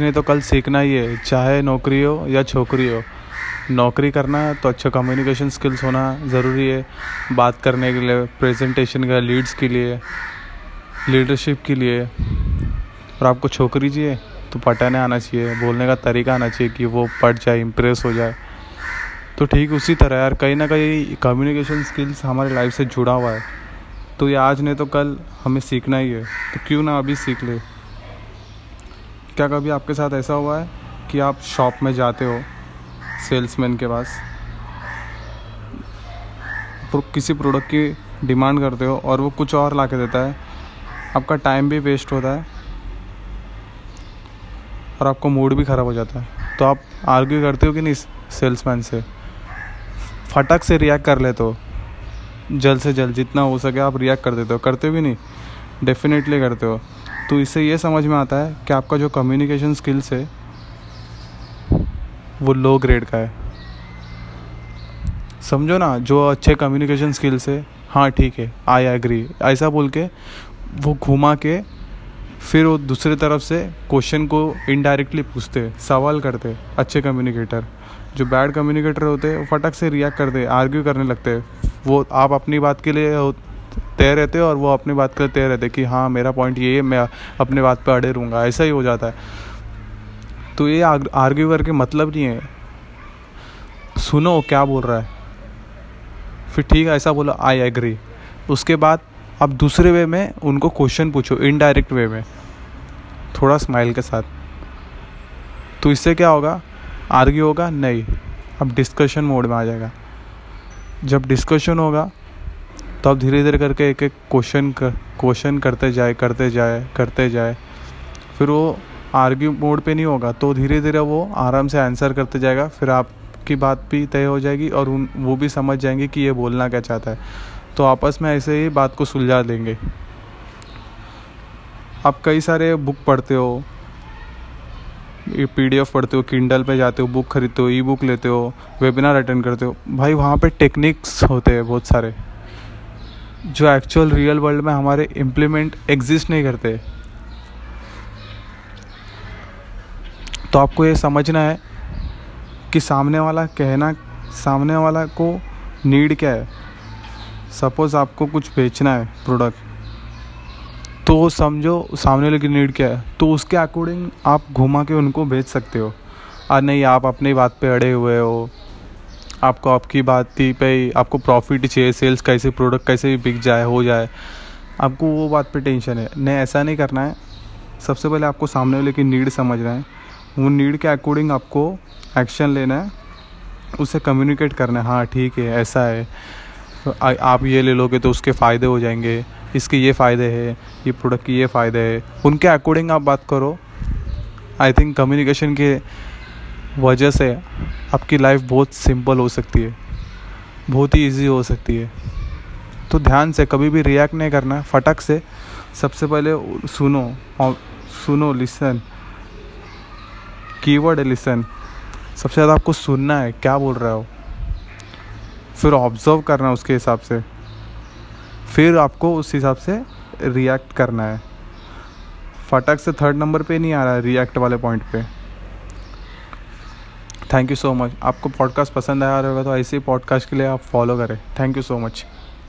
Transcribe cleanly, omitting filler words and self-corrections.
ने तो कल सीखना ही है, चाहे नौकरी हो या छोकरी हो। नौकरी करना तो अच्छा कम्युनिकेशन स्किल्स होना ज़रूरी है, बात करने के लिए, प्रेजेंटेशन के लिए, लीड्स के लिए, लीडरशिप के लिए। और आपको छोकरी चाहिए तो पटाने आना चाहिए, बोलने का तरीका आना चाहिए कि वो पट जाए, इम्प्रेस हो जाए। तो ठीक उसी तरह यार कहीं ना कहीं कम्युनिकेशन स्किल्स हमारे लाइफ से जुड़ा हुआ है, तो ये आज नहीं तो कल हमें सीखना ही है, तो क्यों ना अभी सीख ले। क्या कभी आपके साथ ऐसा हुआ है कि आप शॉप में जाते हो सेल्समैन के पास, किसी प्रोडक्ट की डिमांड करते हो और वो कुछ और ला के देता है, आपका टाइम भी वेस्ट होता है और आपका मूड भी ख़राब हो जाता है। तो आप आर्ग्यू करते हो कि नहीं सेल्समैन से, फटक से रिएक्ट कर लेते हो, जल्द से जल्द जितना हो सके आप रिएक्ट कर देते हो, करते भी नहीं, डेफिनेटली करते हो। तो इससे ये समझ में आता है कि आपका जो कम्युनिकेशन स्किल्स है वो लो ग्रेड का है। समझो ना, जो अच्छे कम्युनिकेशन स्किल्स है, हाँ ठीक है, आई एग्री, ऐसा बोल के वो घुमा के फिर वो दूसरे तरफ से क्वेश्चन को इनडायरेक्टली पूछते, सवाल करते। अच्छे कम्युनिकेटर, जो बैड कम्युनिकेटर होते वो फटक से रिएक्ट करते, आर्ग्यू करने लगते। वो आप अपनी बात के लिए तय रहते और वो अपनी बात के लिए तय रहते कि हाँ मेरा पॉइंट ये है, मैं अपने बात पर अड़े रहूँगा, ऐसा ही हो जाता है। तो ये आर्ग्यू करके मतलब नहीं है, सुनो क्या बोल रहा है, फिर ठीक है ऐसा बोलो, आई एग्री। उसके बाद अब दूसरे वे में उनको क्वेश्चन पूछो, इनडायरेक्ट वे में, थोड़ा स्माइल के साथ। तो इससे क्या होगा, आर्ग्यू होगा नहीं, अब डिस्कशन मोड में आ जाएगा। जब डिस्कशन होगा तो अब धीरे धीरे करके एक एक क्वेश्चन करते जाए, फिर वो आर्ग्यू मोड पे नहीं होगा, तो धीरे धीरे वो आराम से आंसर करते जाएगा। फिर आपकी बात भी तय हो जाएगी और वो भी समझ जाएंगे कि ये बोलना क्या चाहता है, तो आपस में ऐसे ही बात को सुलझा देंगे। आप कई सारे बुक पढ़ते हो, ये PDF पढ़ते हो, किंडल पे जाते हो, बुक खरीदते हो, ई बुक लेते हो, वेबिनार अटेंड करते हो, भाई वहाँ पे टेक्निक्स होते हैं बहुत सारे, जो एक्चुअल रियल वर्ल्ड में हमारे इम्प्लीमेंट एग्जिस्ट नहीं करते। तो आपको ये समझना है कि सामने वाला को नीड क्या है। सपोज़ आपको कुछ बेचना है प्रोडक्ट, तो समझो सामने वाले की नीड क्या है, तो उसके अकॉर्डिंग आप घुमा के उनको बेच सकते हो। और नहीं, आप अपनी बात पे अड़े हुए हो, आपको आपकी बात ही पे आपको प्रॉफिट चाहिए, सेल्स कैसे, प्रोडक्ट कैसे बिक जाए, हो जाए, आपको वो बात पे टेंशन है। नहीं, ऐसा नहीं करना है। सबसे पहले आपको सामने वाले की नीड समझना है, वो नीड के अकॉर्डिंग आपको एक्शन लेना है, उसे कम्युनिकेट करना है। हाँ ठीक है, ऐसा है, आप ये ले लोगे तो उसके फ़ायदे हो जाएंगे, इसके ये फ़ायदे हैं, ये प्रोडक्ट के ये फ़ायदे हैं, उनके अकॉर्डिंग आप बात करो। आई थिंक कम्युनिकेशन के वजह से आपकी लाइफ बहुत सिंपल हो सकती है, बहुत ही इजी हो सकती है। तो ध्यान से, कभी भी रिएक्ट नहीं करना फटक से, सबसे पहले सुनो, लिसन, कीवर्ड है लिसन, सबसे ज़्यादा आपको सुनना है क्या बोल रहा हो, फिर ऑब्जर्व करना उसके हिसाब से, फिर आपको उस हिसाब से रिएक्ट करना है। फटाक से थर्ड नंबर पे नहीं आ रहा है रिएक्ट वाले पॉइंट पे। Thank you so much. आपको पॉडकास्ट पसंद आया होगा तो ऐसे ही पॉडकास्ट के लिए आप फॉलो करें। Thank you so much.